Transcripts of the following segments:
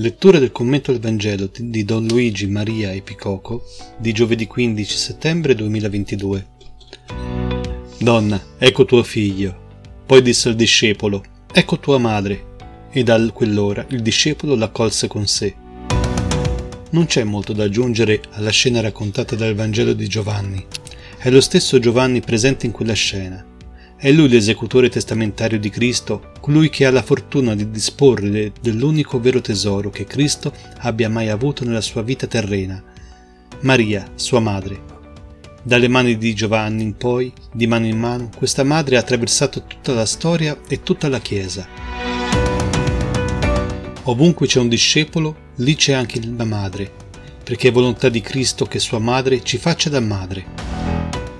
Lettura del commento del Vangelo di Don Luigi Maria Epicoco di giovedì 15 settembre 2022. Donna, ecco tuo figlio. Poi disse al discepolo, ecco tua madre. E da quell'ora il discepolo l'accolse con sé. Non c'è molto da aggiungere alla scena raccontata dal Vangelo di Giovanni. È lo stesso Giovanni presente in quella scena. È lui l'esecutore testamentario di Cristo, colui che ha la fortuna di disporre dell'unico vero tesoro che Cristo abbia mai avuto nella sua vita terrena, Maria, sua madre. Dalle mani di Giovanni in poi, di mano in mano, questa madre ha attraversato tutta la storia e tutta la Chiesa. Ovunque c'è un discepolo, lì c'è anche la madre, perché è volontà di Cristo che sua madre ci faccia da madre.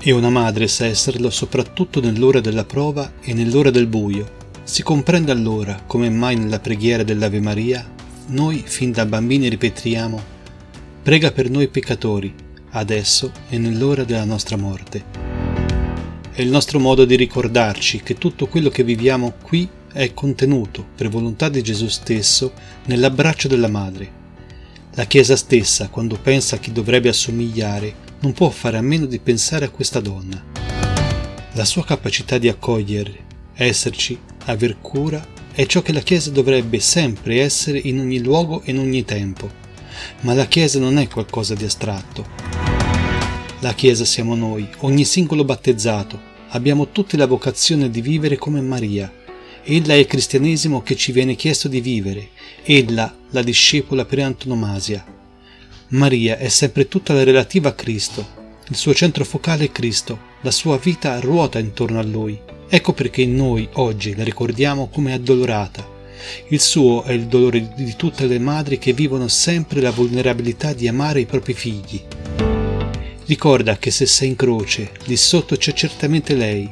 E una madre sa esserlo soprattutto nell'ora della prova e nell'ora del buio. Si comprende allora come mai nella preghiera dell'Ave Maria noi fin da bambini ripetiamo: prega per noi peccatori, adesso e nell'ora della nostra morte. È il nostro modo di ricordarci che tutto quello che viviamo qui è contenuto, per volontà di Gesù stesso, nell'abbraccio della madre. La Chiesa stessa, quando pensa a chi dovrebbe assomigliare, non può fare a meno di pensare a questa donna. La sua capacità di accogliere, esserci, aver cura, è ciò che la Chiesa dovrebbe sempre essere in ogni luogo e in ogni tempo. Ma la Chiesa non è qualcosa di astratto. La Chiesa siamo noi, ogni singolo battezzato. Abbiamo tutti la vocazione di vivere come Maria. Ella è il cristianesimo che ci viene chiesto di vivere. Ella, la discepola per antonomasia. Maria è sempre tutta la relativa a Cristo. Il suo centro focale è Cristo, la sua vita ruota intorno a Lui. Ecco perché noi oggi la ricordiamo come addolorata. Il suo è il dolore di tutte le madri che vivono sempre la vulnerabilità di amare i propri figli. Ricorda che se sei in croce, lì sotto c'è certamente lei.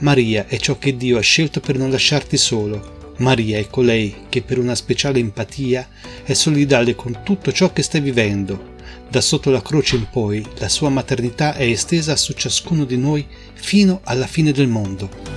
Maria è ciò che Dio ha scelto per non lasciarti solo. Maria è colei che per una speciale empatia è solidale con tutto ciò che stai vivendo. Da sotto la croce in poi la sua maternità è estesa su ciascuno di noi fino alla fine del mondo.